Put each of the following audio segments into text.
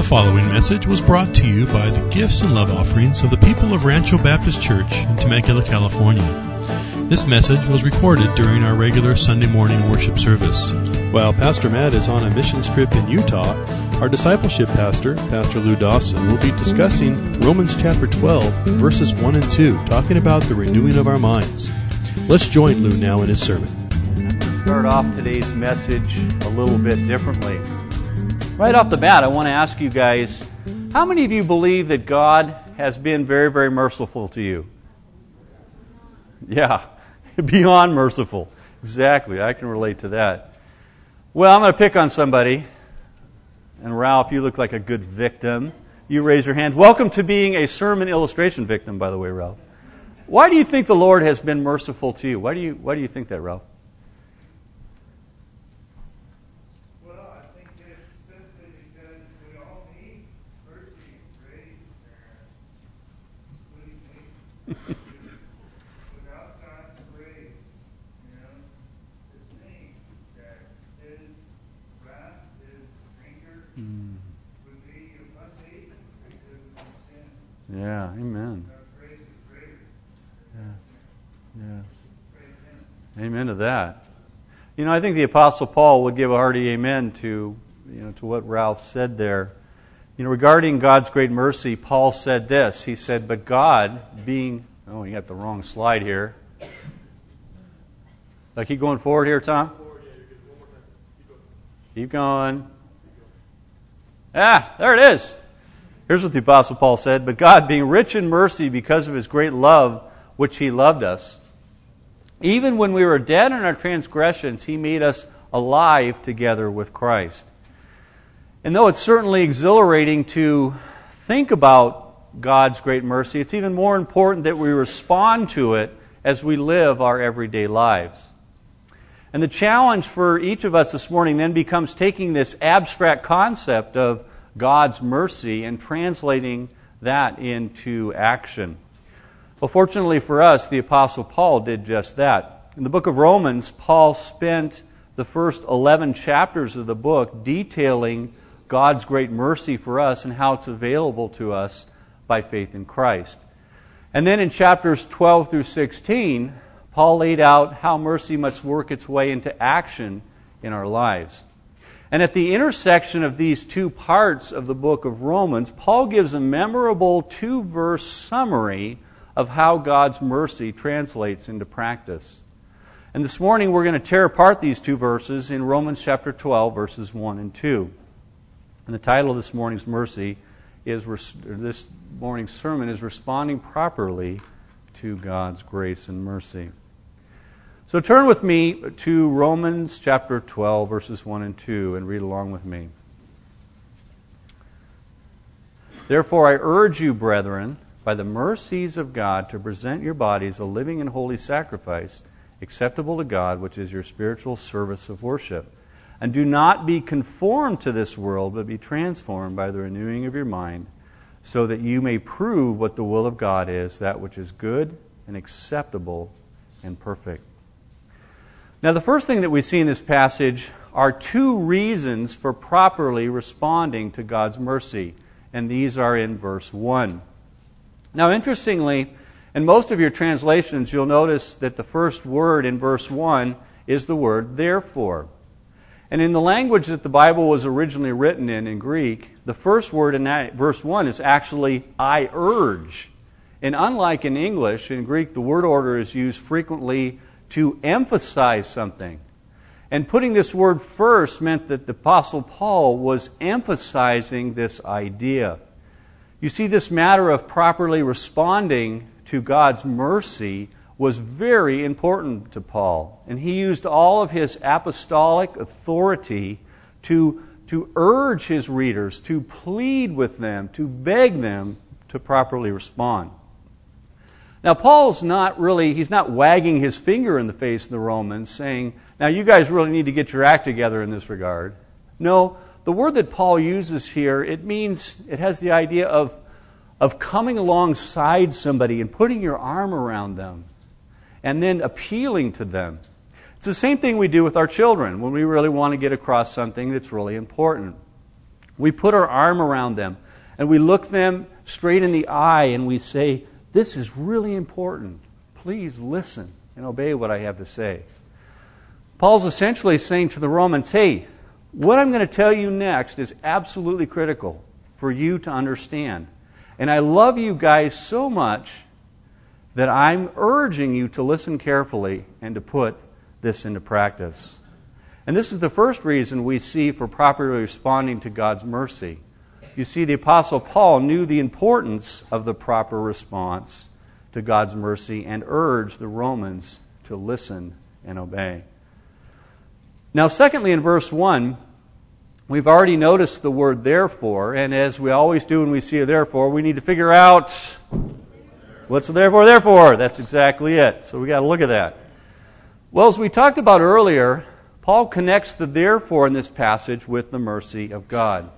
The following message was brought to you by the gifts and love offerings of the people of Rancho Baptist Church in Temecula, California. This message was recorded during our regular Sunday morning worship service. While Pastor Matt is on a missions trip in Utah, our discipleship pastor, Pastor Lou Dawson, will be discussing Romans chapter 12, verses 1 and 2, talking about the renewing of our minds. Let's join Lou now in his sermon. I'm going to start off today's message a little bit differently. Right off the bat, I want to ask you guys, how many of you believe that God has been very, very merciful to you? Yeah, beyond merciful. Exactly, I can relate to that. Well, I'm going to pick on somebody. And Ralph, you look like a good victim. You raise your hand. Welcome to being a sermon illustration victim, by the way, Ralph. Why do you think the Lord has been merciful to you? Why do you think that, Ralph? Without God's grace, this thing that his wrath, his anger would be unsafe because of sin. Yeah, amen. Our grace is greater. Yeah. Amen to that. I think the Apostle Paul would give a hearty amen to to what Ralph said there. Regarding God's great mercy, Paul said this. He said, but God being... Oh, you got the wrong slide here. I keep going forward here, Tom? Keep going. Ah, there it is. Here's what the Apostle Paul said. But God being rich in mercy because of his great love, which he loved us, even when we were dead in our transgressions, he made us alive together with Christ. And though it's certainly exhilarating to think about God's great mercy, it's even more important that we respond to it as we live our everyday lives. And the challenge for each of us this morning then becomes taking this abstract concept of God's mercy and translating that into action. Well, fortunately for us, the Apostle Paul did just that. In the book of Romans, Paul spent the first 11 chapters of the book detailing God's great mercy for us and how it's available to us by faith in Christ. And then in chapters 12 through 16, Paul laid out how mercy must work its way into action in our lives. And at the intersection of these two parts of the book of Romans, Paul gives a memorable two-verse summary of how God's mercy translates into practice. And this morning we're going to tear apart these two verses in Romans chapter 12, verses 1 and 2. And the title of this morning's sermon is Responding Properly to God's Grace and Mercy. So turn with me to Romans chapter 12, verses 1 and 2, and read along with me. Therefore I urge you, brethren, by the mercies of God, to present your bodies a living and holy sacrifice, acceptable to God, which is your spiritual service of worship. And do not be conformed to this world, but be transformed by the renewing of your mind, so that you may prove what the will of God is, that which is good and acceptable and perfect. Now, the first thing that we see in this passage are two reasons for properly responding to God's mercy, and these are in verse 1. Now, interestingly, in most of your translations, you'll notice that the first word in verse 1 is the word therefore. And in the language that the Bible was originally written in Greek, the first word in that verse 1 is actually, I urge. And unlike in English, in Greek, the word order is used frequently to emphasize something. And putting this word first meant that the Apostle Paul was emphasizing this idea. You see, this matter of properly responding to God's mercy was very important to Paul. And he used all of his apostolic authority to urge his readers, to plead with them, to beg them to properly respond. Now, Paul's not wagging his finger in the face of the Romans saying, now you guys really need to get your act together in this regard. No, the word that Paul uses here, it has the idea of coming alongside somebody and putting your arm around them, and then appealing to them. It's the same thing we do with our children when we really want to get across something that's really important. We put our arm around them and we look them straight in the eye and we say, this is really important. Please listen and obey what I have to say. Paul's essentially saying to the Romans, hey, what I'm going to tell you next is absolutely critical for you to understand. And I love you guys so much that I'm urging you to listen carefully and to put this into practice. And this is the first reason we see for properly responding to God's mercy. You see, the Apostle Paul knew the importance of the proper response to God's mercy and urged the Romans to listen and obey. Now, secondly, in verse 1, we've already noticed the word therefore, and as we always do when we see a therefore, we need to figure out what's the therefore, therefore. That's exactly it. So we got to look at that. Well, as we talked about earlier, Paul connects the therefore in this passage with the mercy of God.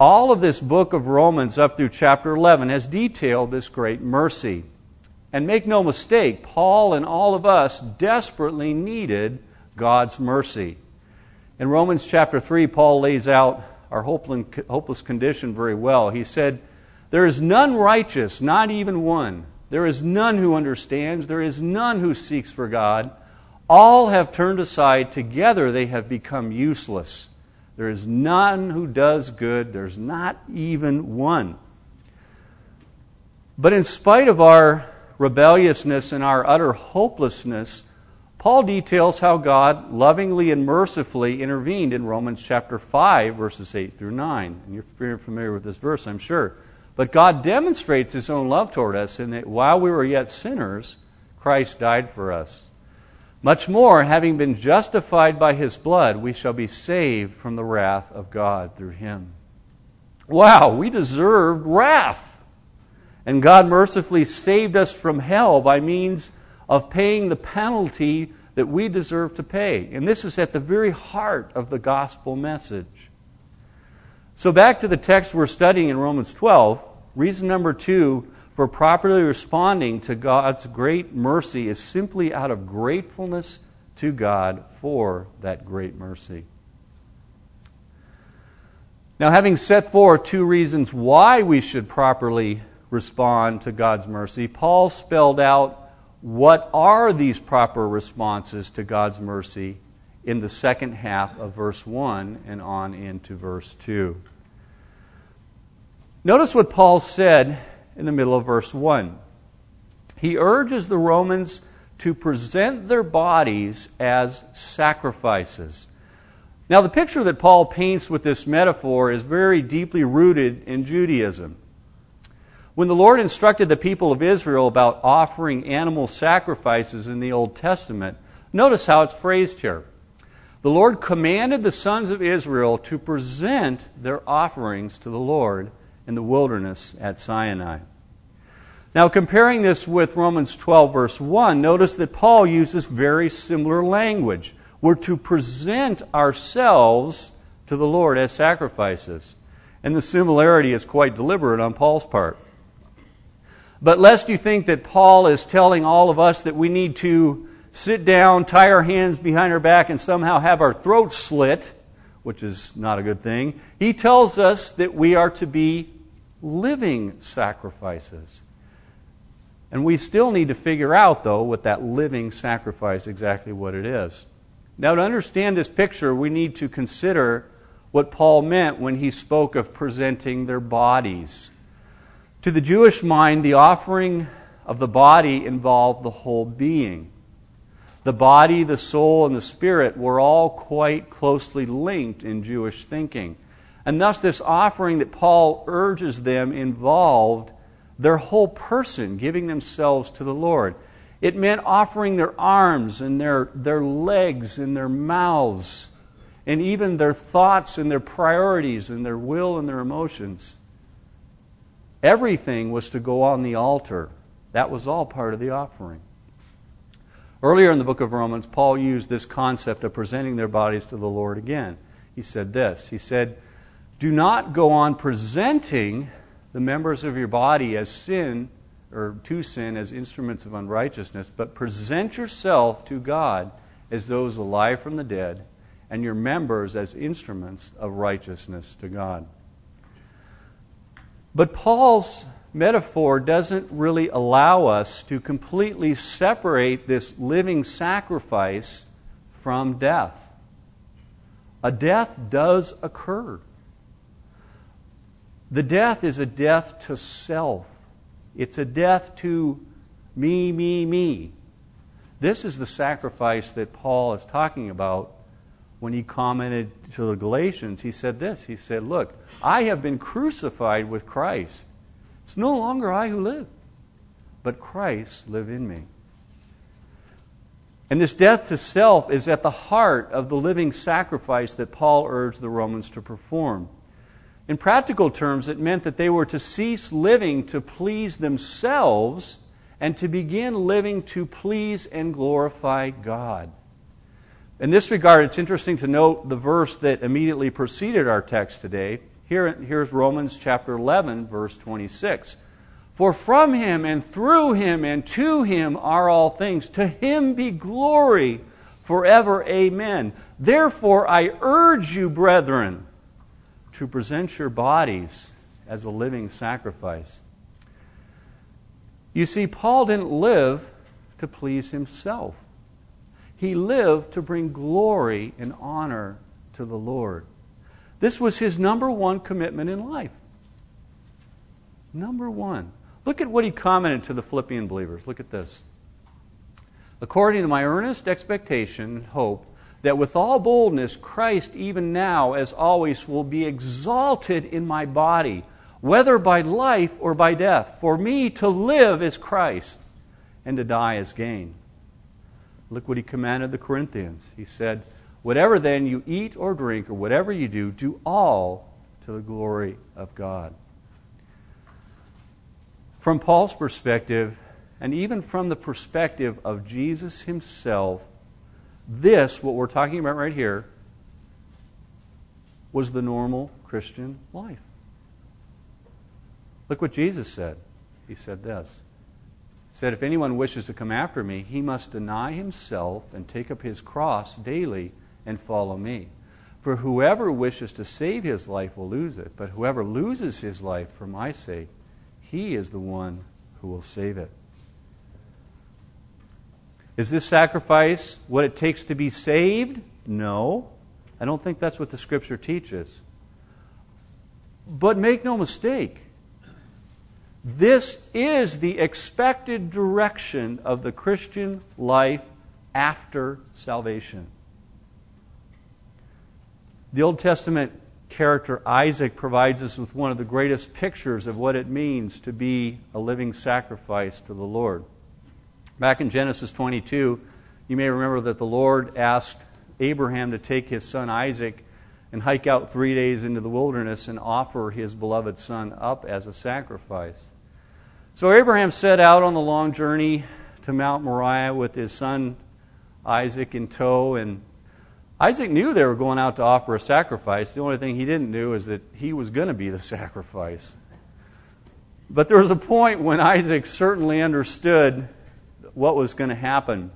All of this book of Romans up through chapter 11 has detailed this great mercy. And make no mistake, Paul and all of us desperately needed God's mercy. In Romans chapter 3, Paul lays out our hopeless condition very well. He said, there is none righteous, not even one. There is none who understands. There is none who seeks for God. All have turned aside. Together they have become useless. There is none who does good. There's not even one. But in spite of our rebelliousness and our utter hopelessness, Paul details how God lovingly and mercifully intervened in Romans chapter 5, verses 8 through 9. And you're familiar with this verse, I'm sure. But God demonstrates His own love toward us in that while we were yet sinners, Christ died for us. Much more, having been justified by His blood, we shall be saved from the wrath of God through Him. Wow, we deserved wrath. And God mercifully saved us from hell by means of paying the penalty that we deserve to pay. And this is at the very heart of the gospel message. So back to the text we're studying in Romans 12, reason number 2 for properly responding to God's great mercy is simply out of gratefulness to God for that great mercy. Now, having set forth 2 reasons why we should properly respond to God's mercy, Paul spelled out what are these proper responses to God's mercy in the second half of verse 1 and on into verse 2. Notice what Paul said in the middle of verse 1. He urges the Romans to present their bodies as sacrifices. Now, the picture that Paul paints with this metaphor is very deeply rooted in Judaism. When the Lord instructed the people of Israel about offering animal sacrifices in the Old Testament, notice how it's phrased here. The Lord commanded the sons of Israel to present their offerings to the Lord in the wilderness at Sinai. Now, comparing this with Romans 12, verse 1, notice that Paul uses very similar language. We're to present ourselves to the Lord as sacrifices. And the similarity is quite deliberate on Paul's part. But lest you think that Paul is telling all of us that we need to sit down, tie our hands behind our back, and somehow have our throats slit, which is not a good thing, he tells us that we are to be living sacrifices. And we still need to figure out, though, what that living sacrifice, exactly what it is. Now, to understand this picture, we need to consider what Paul meant when he spoke of presenting their bodies. To the Jewish mind, the offering of the body involved the whole being. The body, the soul, and the spirit were all quite closely linked in Jewish thinking. And thus this offering that Paul urges them involved their whole person, giving themselves to the Lord. It meant offering their arms and their legs and their mouths and even their thoughts and their priorities and their will and their emotions. Everything was to go on the altar. That was all part of the offering. Earlier in the book of Romans, Paul used this concept of presenting their bodies to the Lord again. He said this. He said, do not go on presenting the members of your body as sin, or to sin as instruments of unrighteousness, but present yourself to God as those alive from the dead and your members as instruments of righteousness to God. But Paul's metaphor doesn't really allow us to completely separate this living sacrifice from death. A death does occur. The death is a death to self. It's a death to me, me, me. This is the sacrifice that Paul is talking about when he commented to the Galatians. He said this, he said, look, I have been crucified with Christ. It's no longer I who live, but Christ lives in me. And this death to self is at the heart of the living sacrifice that Paul urged the Romans to perform. In practical terms, it meant that they were to cease living to please themselves and to begin living to please and glorify God. In this regard, it's interesting to note the verse that immediately preceded our text today. Here's Romans chapter 11, verse 26. For from Him and through Him and to Him are all things. To Him be glory forever. Amen. Therefore, I urge you, brethren, to present your bodies as a living sacrifice. You see, Paul didn't live to please himself. He lived to bring glory and honor to the Lord. This was his number one commitment in life. Number one. Look at what he commented to the Philippian believers. Look at this. According to my earnest expectation and hope, that with all boldness Christ, even now, as always, will be exalted in my body, whether by life or by death. For me to live is Christ, and to die is gain. Look what he commanded the Corinthians. He said, whatever then you eat or drink, or whatever you do, do all to the glory of God. From Paul's perspective, and even from the perspective of Jesus Himself, this, what we're talking about right here, was the normal Christian life. Look what Jesus said. He said this. He said, if anyone wishes to come after me, he must deny himself and take up his cross daily and follow me. For whoever wishes to save his life will lose it, but whoever loses his life for my sake, he is the one who will save it. Is this sacrifice what it takes to be saved? No. I don't think that's what the Scripture teaches. But make no mistake, this is the expected direction of the Christian life after salvation. The Old Testament character Isaac provides us with one of the greatest pictures of what it means to be a living sacrifice to the Lord. Back in Genesis 22, you may remember that the Lord asked Abraham to take his son Isaac and hike out 3 days into the wilderness and offer his beloved son up as a sacrifice. So Abraham set out on the long journey to Mount Moriah with his son Isaac in tow, and Isaac knew they were going out to offer a sacrifice. The only thing he didn't know is that he was going to be the sacrifice. But there was a point when Isaac certainly understood what was going to happen.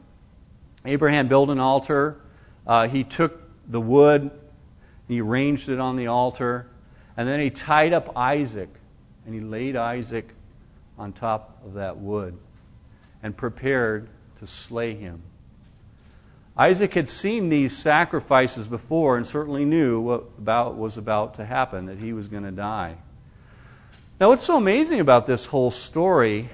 Abraham built an altar. He took the wood, he arranged it on the altar, and then he tied up Isaac, and he laid Isaac on top of that wood and prepared to slay him. Isaac had seen these sacrifices before and certainly knew what was about to happen, that he was going to die. Now, what's so amazing about this whole story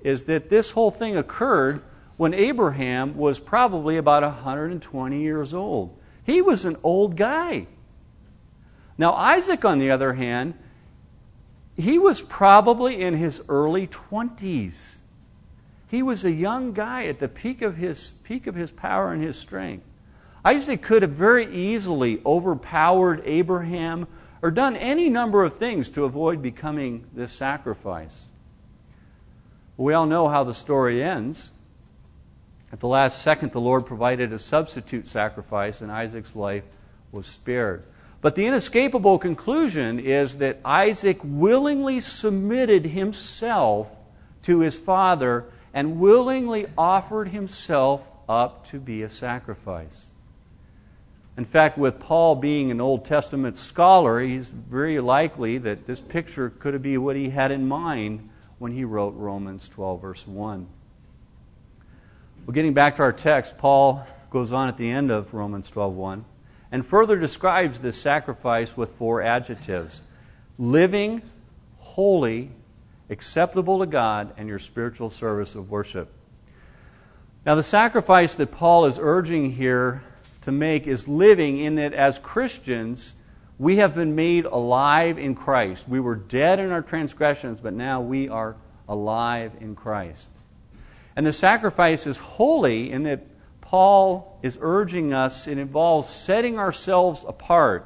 is that this whole thing occurred when Abraham was probably about 120 years old. He was an old guy. Now, Isaac, on the other hand, he was probably in his early 20s. He was a young guy at the peak of his power and his strength. Isaac could have very easily overpowered Abraham or done any number of things to avoid becoming this sacrifice. We all know how the story ends. At the last second, the Lord provided a substitute sacrifice, and Isaac's life was spared. But the inescapable conclusion is that Isaac willingly submitted himself to his father and willingly offered himself up to be a sacrifice. In fact, with Paul being an Old Testament scholar, he's very likely that this picture could be what he had in mind when he wrote Romans 12, verse 1. Well, getting back to our text, Paul goes on at the end of Romans 12:1 and further describes this sacrifice with four adjectives: living, holy, acceptable to God, and your spiritual service of worship. Now, the sacrifice that Paul is urging here to make is living, in that as Christians, we have been made alive in Christ. We were dead in our transgressions, but now we are alive in Christ. And the sacrifice is holy in that Paul is urging us, it involves setting ourselves apart,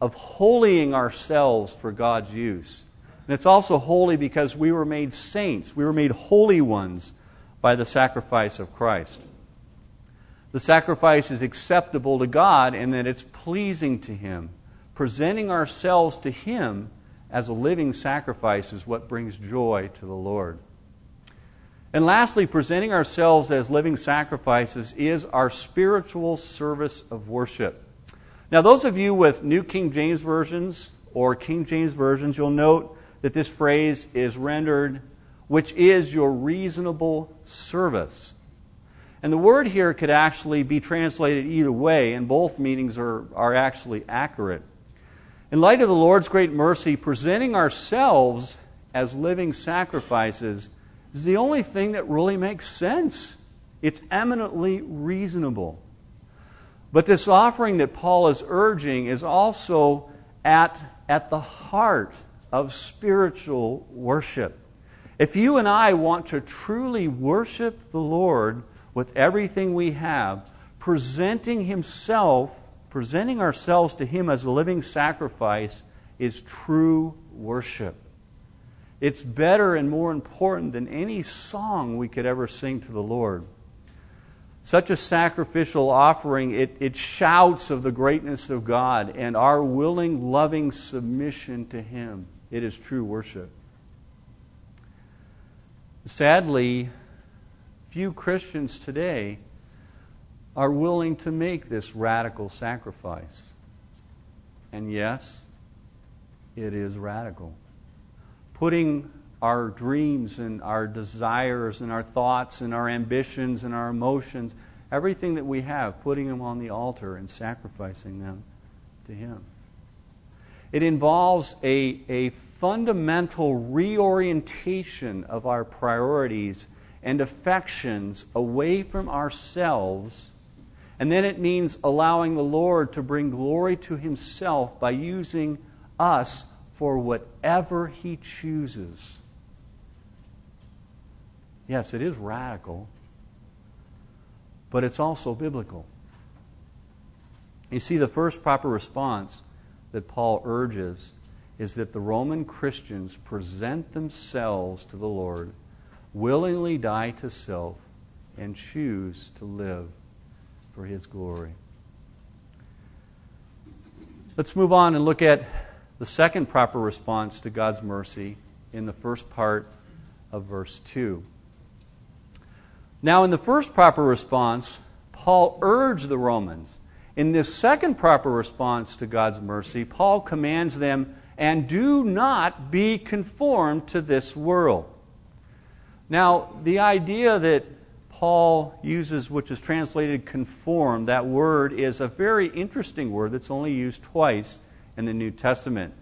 of holying ourselves for God's use. And it's also holy because we were made saints, we were made holy ones by the sacrifice of Christ. The sacrifice is acceptable to God in that it's pleasing to Him. Presenting ourselves to Him as a living sacrifice is what brings joy to the Lord. And lastly, presenting ourselves as living sacrifices is our spiritual service of worship. Now, those of you with New King James Versions or King James Versions, you'll note that this phrase is rendered, which is your reasonable service. And the word here could actually be translated either way, and both meanings are actually accurate. In light of the Lord's great mercy, presenting ourselves as living sacrifices is the only thing that really makes sense. It's eminently reasonable. But this offering that Paul is urging is also at the heart of spiritual worship. If you and I want to truly worship the Lord with everything we have, presenting ourselves to Him as a living sacrifice is true worship. It's better and more important than any song we could ever sing to the Lord. Such a sacrificial offering, it shouts of the greatness of God and our willing, loving submission to Him. It is true worship. Sadly, few Christians today are willing to make this radical sacrifice. And yes, it is radical. Putting our dreams and our desires and our thoughts and our ambitions and our emotions, everything that we have, putting them on the altar and sacrificing them to Him. It involves a fundamental reorientation of our priorities and affections away from ourselves, and then it means allowing the Lord to bring glory to Himself by using us for whatever He chooses. Yes, it is radical, but it's also biblical. You see, the first proper response that Paul urges is that the Roman Christians present themselves to the Lord, willingly die to self, and choose to live for His glory. Let's move on and look at the second proper response to God's mercy in the first part of verse 2. Now, in the first proper response, Paul urged the Romans. In this second proper response to God's mercy, Paul commands them, and do not be conformed to this world. Now, the idea that Paul uses, which is translated conform, that word is a very interesting word that's only used twice in the New Testament.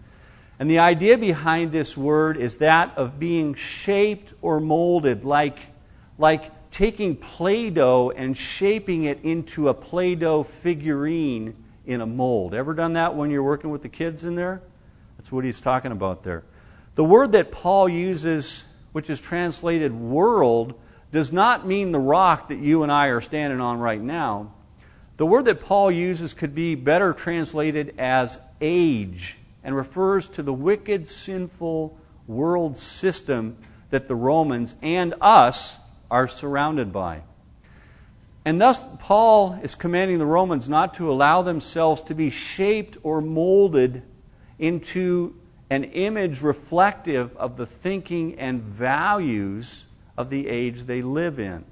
And the idea behind this word is that of being shaped or molded, like taking Play-Doh and shaping it into a Play-Doh figurine in a mold. Ever done that when you're working with the kids in there? That's what he's talking about there. The word that Paul uses, which is translated world, does not mean the rock that you and I are standing on right now. The word that Paul uses could be better translated as age, and refers to the wicked, sinful world system that the Romans and us are surrounded by. And thus, Paul is commanding the Romans not to allow themselves to be shaped or molded into an image reflective of the thinking and values of the age they live in.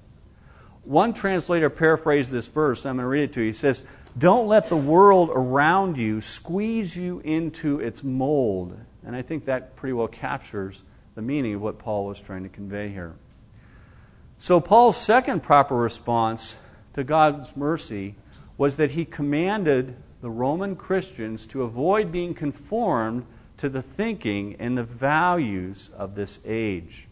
One translator paraphrased this verse. I'm going to read it to you. He says, Don't let the world around you squeeze you into its mold. And I think that pretty well captures the meaning of what Paul was trying to convey here. So Paul's second proper response to God's mercy was that he commanded the Roman Christians to avoid being conformed to the thinking and the values of this age.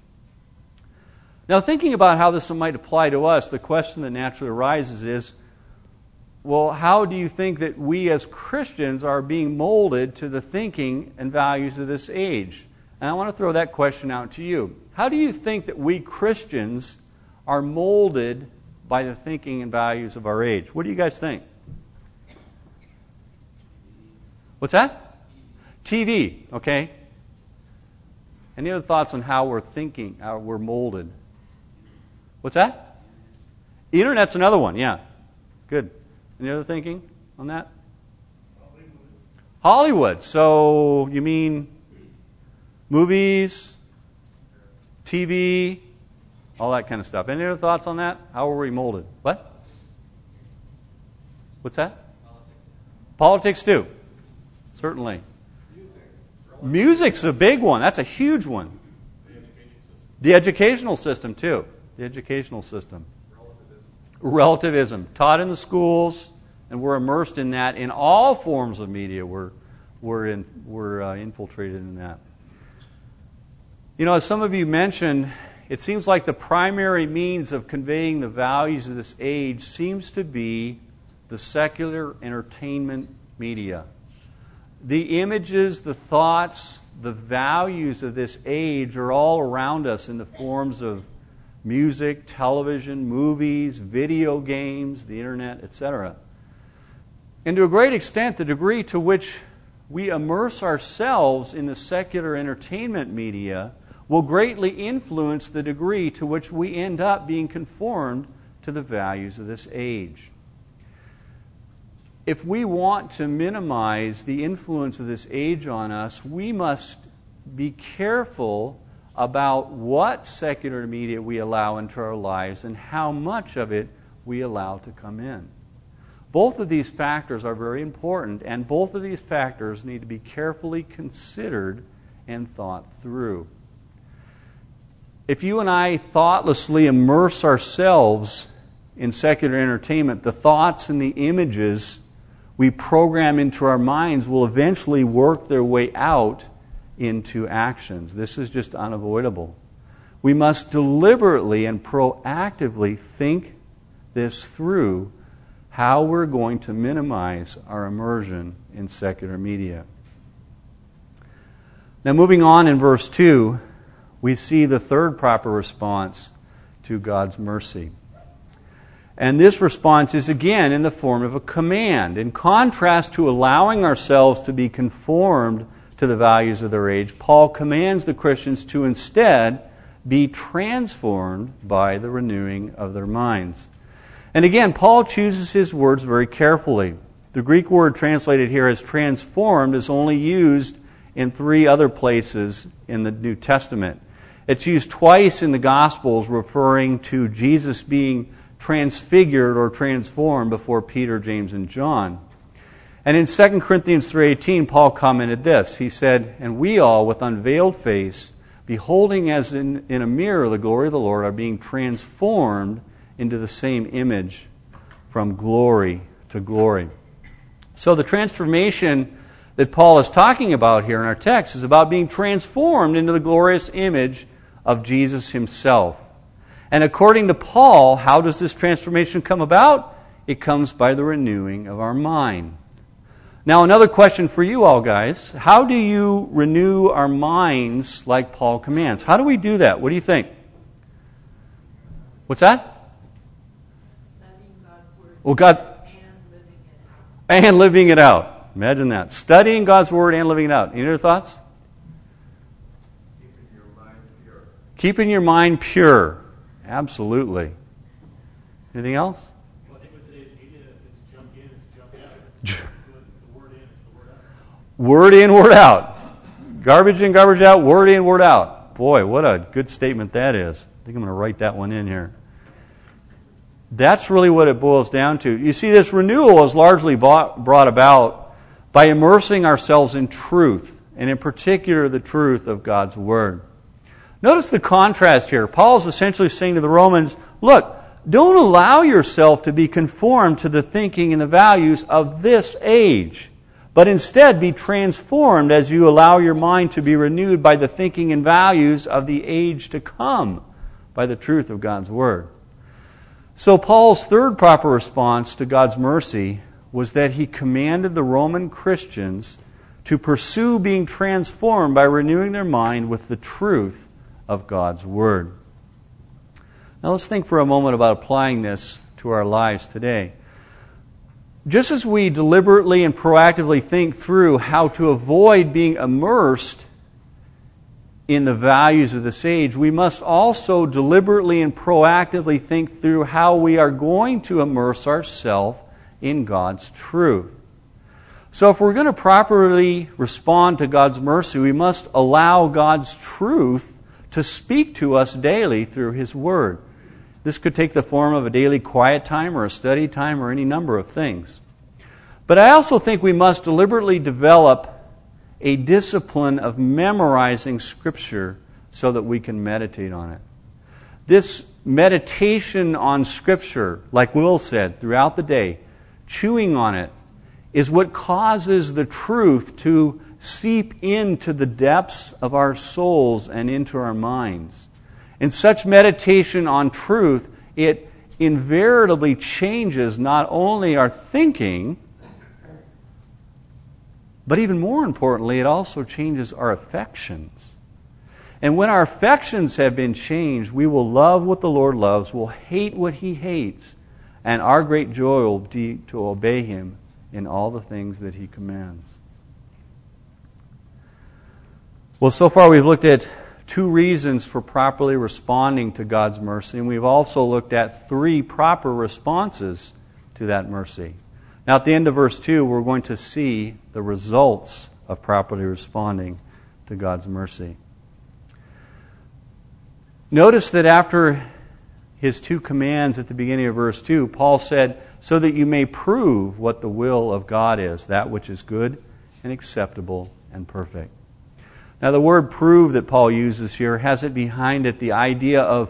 Now, thinking about how this might apply to us, the question that naturally arises is, well, how do you think that we as Christians are being molded to the thinking and values of this age? And I want to throw that question out to you. How do you think that we Christians are molded by the thinking and values of our age? What do you guys think? What's that? TV, okay. Any other thoughts on how we're thinking, how we're molded? What's that? Internet's another one, yeah. Good. Any other thinking on that? Hollywood. So you mean movies, TV, all that kind of stuff. Any other thoughts on that? How were we molded? What? What's that? Politics too. Certainly. Music's a big one. That's a huge one. The educational system too. The educational system. Relativism. Taught in the schools, and we're immersed in that in all forms of media. We're infiltrated in that. You know, as some of you mentioned, it seems like the primary means of conveying the values of this age seems to be the secular entertainment media. The images, the thoughts, the values of this age are all around us in the forms of music, television, movies, video games, the internet, etc. And to a great extent, the degree to which we immerse ourselves in the secular entertainment media will greatly influence the degree to which we end up being conformed to the values of this age. If we want to minimize the influence of this age on us, we must be careful about what secular media we allow into our lives and how much of it we allow to come in. Both of these factors are very important, and both of these factors need to be carefully considered and thought through. If you and I thoughtlessly immerse ourselves in secular entertainment, the thoughts and the images we program into our minds will eventually work their way out into actions. This is just unavoidable. We must deliberately and proactively think this through, how we're going to minimize our immersion in secular media. Now, moving on in verse 2, we see the third proper response to God's mercy. And this response is again in the form of a command. In contrast to allowing ourselves to be conformed to the values of their age, Paul commands the Christians to instead be transformed by the renewing of their minds. And again, Paul chooses his words very carefully. The Greek word translated here as transformed is only used in 3 other places in the New Testament. It's used twice in the Gospels, referring to Jesus being transfigured or transformed before Peter, James, and John. And in 2 Corinthians 3:18, Paul commented this. He said, "And we all, with unveiled face, beholding as in a mirror the glory of the Lord, are being transformed into the same image from glory to glory." So the transformation that Paul is talking about here in our text is about being transformed into the glorious image of Jesus himself. And according to Paul, how does this transformation come about? It comes by the renewing of our mind. Now, another question for you all guys. How do you renew our minds like Paul commands? How do we do that? What do you think? What's that? Studying God's Word. Well, and living it out. Imagine that. Studying God's Word and living it out. Any other thoughts? Keeping your mind pure. Keeping your mind pure. Absolutely. Anything else? Well, I think with today's media, it's jump in, it's jump out. The word in, it's the word out. Word in, word out. Garbage in, garbage out, word in, word out. Boy, what a good statement that is. I think I'm going to write that one in here. That's really what it boils down to. You see, this renewal is largely brought about by immersing ourselves in truth, and in particular the truth of God's Word. Notice the contrast here. Paul's essentially saying to the Romans, look, don't allow yourself to be conformed to the thinking and the values of this age, but instead be transformed as you allow your mind to be renewed by the thinking and values of the age to come, by the truth of God's Word. So Paul's third proper response to God's mercy was that he commanded the Roman Christians to pursue being transformed by renewing their mind with the truth of God's Word. Now let's think for a moment about applying this to our lives today. Just as we deliberately and proactively think through how to avoid being immersed in the values of this age, we must also deliberately and proactively think through how we are going to immerse ourselves in God's truth. So if we're going to properly respond to God's mercy, we must allow God's truth to speak to us daily through His Word. This could take the form of a daily quiet time or a study time or any number of things. But I also think we must deliberately develop a discipline of memorizing Scripture so that we can meditate on it. This meditation on Scripture, like Will said, throughout the day, chewing on it, is what causes the truth to seep into the depths of our souls and into our minds. In such meditation on truth, it invariably changes not only our thinking, but even more importantly, it also changes our affections. And when our affections have been changed, we will love what the Lord loves, we'll hate what He hates, and our great joy will be to obey Him in all the things that He commands. Well, so far we've looked at two reasons for properly responding to God's mercy, and we've also looked at three proper responses to that mercy. Now, at the end of verse 2, we're going to see the results of properly responding to God's mercy. Notice that after his two commands at the beginning of verse 2, Paul said, so that you may prove what the will of God is, that which is good and acceptable and perfect. Now, the word prove that Paul uses here has it behind it the idea of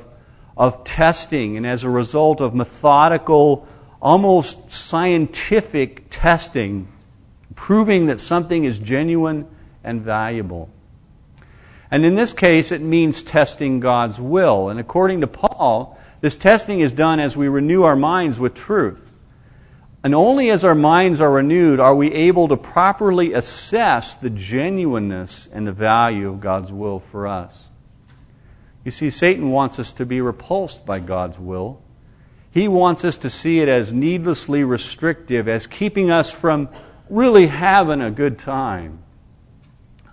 testing, and as a result of methodical, almost scientific testing, proving that something is genuine and valuable. And in this case, it means testing God's will. And according to Paul, this testing is done as we renew our minds with truth. And only as our minds are renewed are we able to properly assess the genuineness and the value of God's will for us. You see, Satan wants us to be repulsed by God's will. He wants us to see it as needlessly restrictive, as keeping us from really having a good time.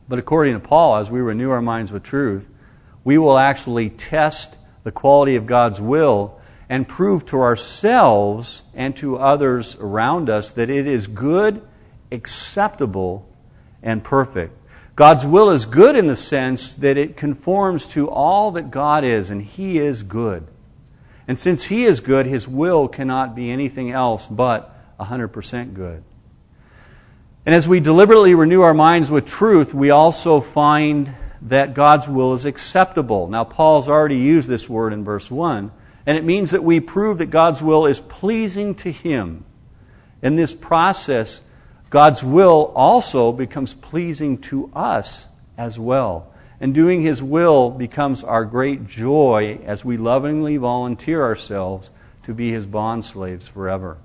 But according to Paul, as we renew our minds with truth, we will actually test the quality of God's will and prove to ourselves and to others around us that it is good, acceptable, and perfect. God's will is good in the sense that it conforms to all that God is, and He is good. And since He is good, His will cannot be anything else but 100% good. And as we deliberately renew our minds with truth, we also find that God's will is acceptable. Now, Paul's already used this word in verse 1, and it means that we prove that God's will is pleasing to Him. In this process, God's will also becomes pleasing to us as well. And doing His will becomes our great joy as we lovingly volunteer ourselves to be His bondslaves forever.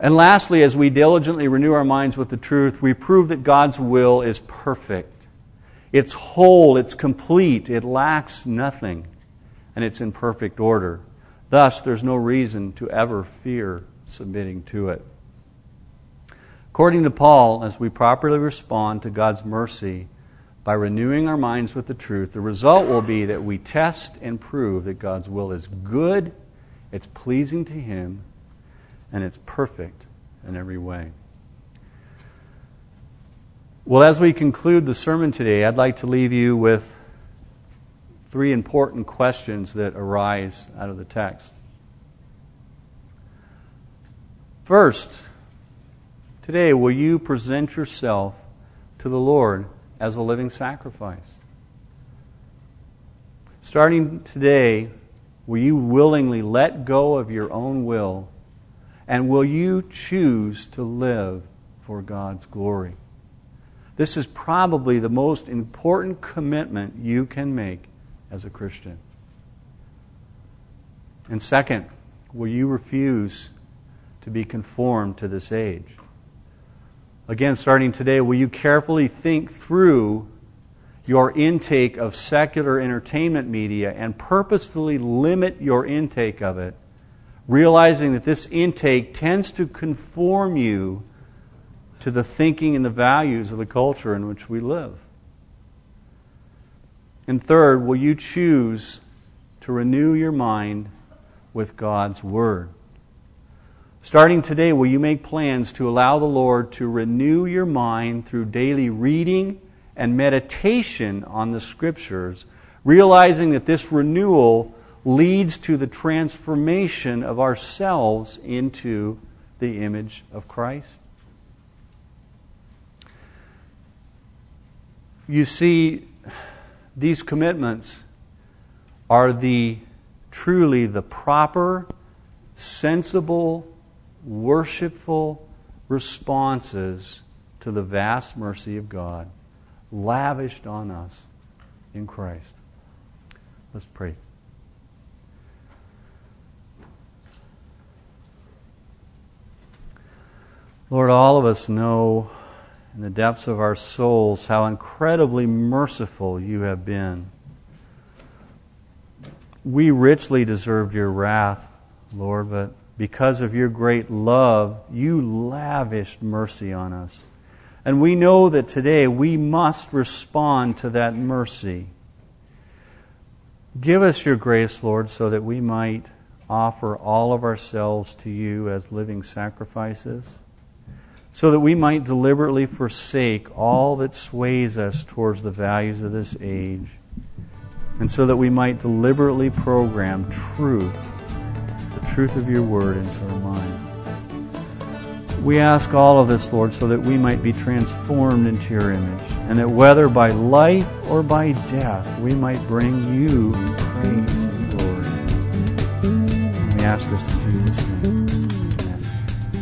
And lastly, as we diligently renew our minds with the truth, we prove that God's will is perfect. It's whole, it's complete, it lacks nothing, and it's in perfect order. Thus, there's no reason to ever fear submitting to it. According to Paul, as we properly respond to God's mercy, by renewing our minds with the truth, the result will be that we test and prove that God's will is good, it's pleasing to Him, and it's perfect in every way. Well, as we conclude the sermon today, I'd like to leave you with three important questions that arise out of the text. First, today, will you present yourself to the Lord as a living sacrifice? Starting today, will you willingly let go of your own will, and will you choose to live for God's glory? This is probably the most important commitment you can make as a Christian. And second, will you refuse to be conformed to this age? Again, starting today, will you carefully think through your intake of secular entertainment media and purposefully limit your intake of it, realizing that this intake tends to conform you to the thinking and the values of the culture in which we live? And third, will you choose to renew your mind with God's Word? Starting today, will you make plans to allow the Lord to renew your mind through daily reading and meditation on the Scriptures, realizing that this renewal leads to the transformation of ourselves into the image of Christ? You see, these commitments are truly the proper, sensible, worshipful responses to the vast mercy of God lavished on us in Christ. Let's pray. Lord, all of us know in the depths of our souls how incredibly merciful you have been. We richly deserved your wrath, Lord, but because of your great love, you lavished mercy on us. And we know that today we must respond to that mercy. Give us your grace, Lord, so that we might offer all of ourselves to you as living sacrifices, so that we might deliberately forsake all that sways us towards the values of this age, and so that we might deliberately program the truth of your word into our mind. We ask all of this, Lord, so that we might be transformed into your image, and that whether by life or by death, we might bring you praise and glory. And we ask this in Jesus' name. Amen.